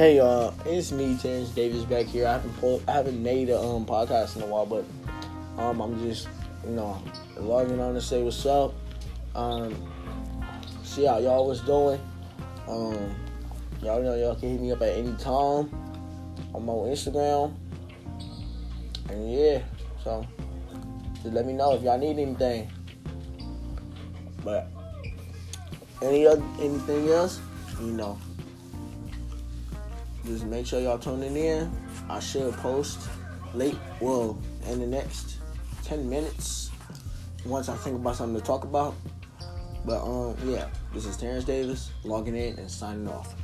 Hey, it's me, Terrence Davis, back here. I haven't made a podcast in a while, but I'm just, logging on to say what's up. See how y'all was doing. Y'all know y'all can hit me up at any time. I'm on Instagram, and so just let me know if y'all need anything. But anything else, Just make sure y'all tuning in. I should post in the next 10 minutes once I think about something to talk about. But, this is Terrence Davis logging in and signing off.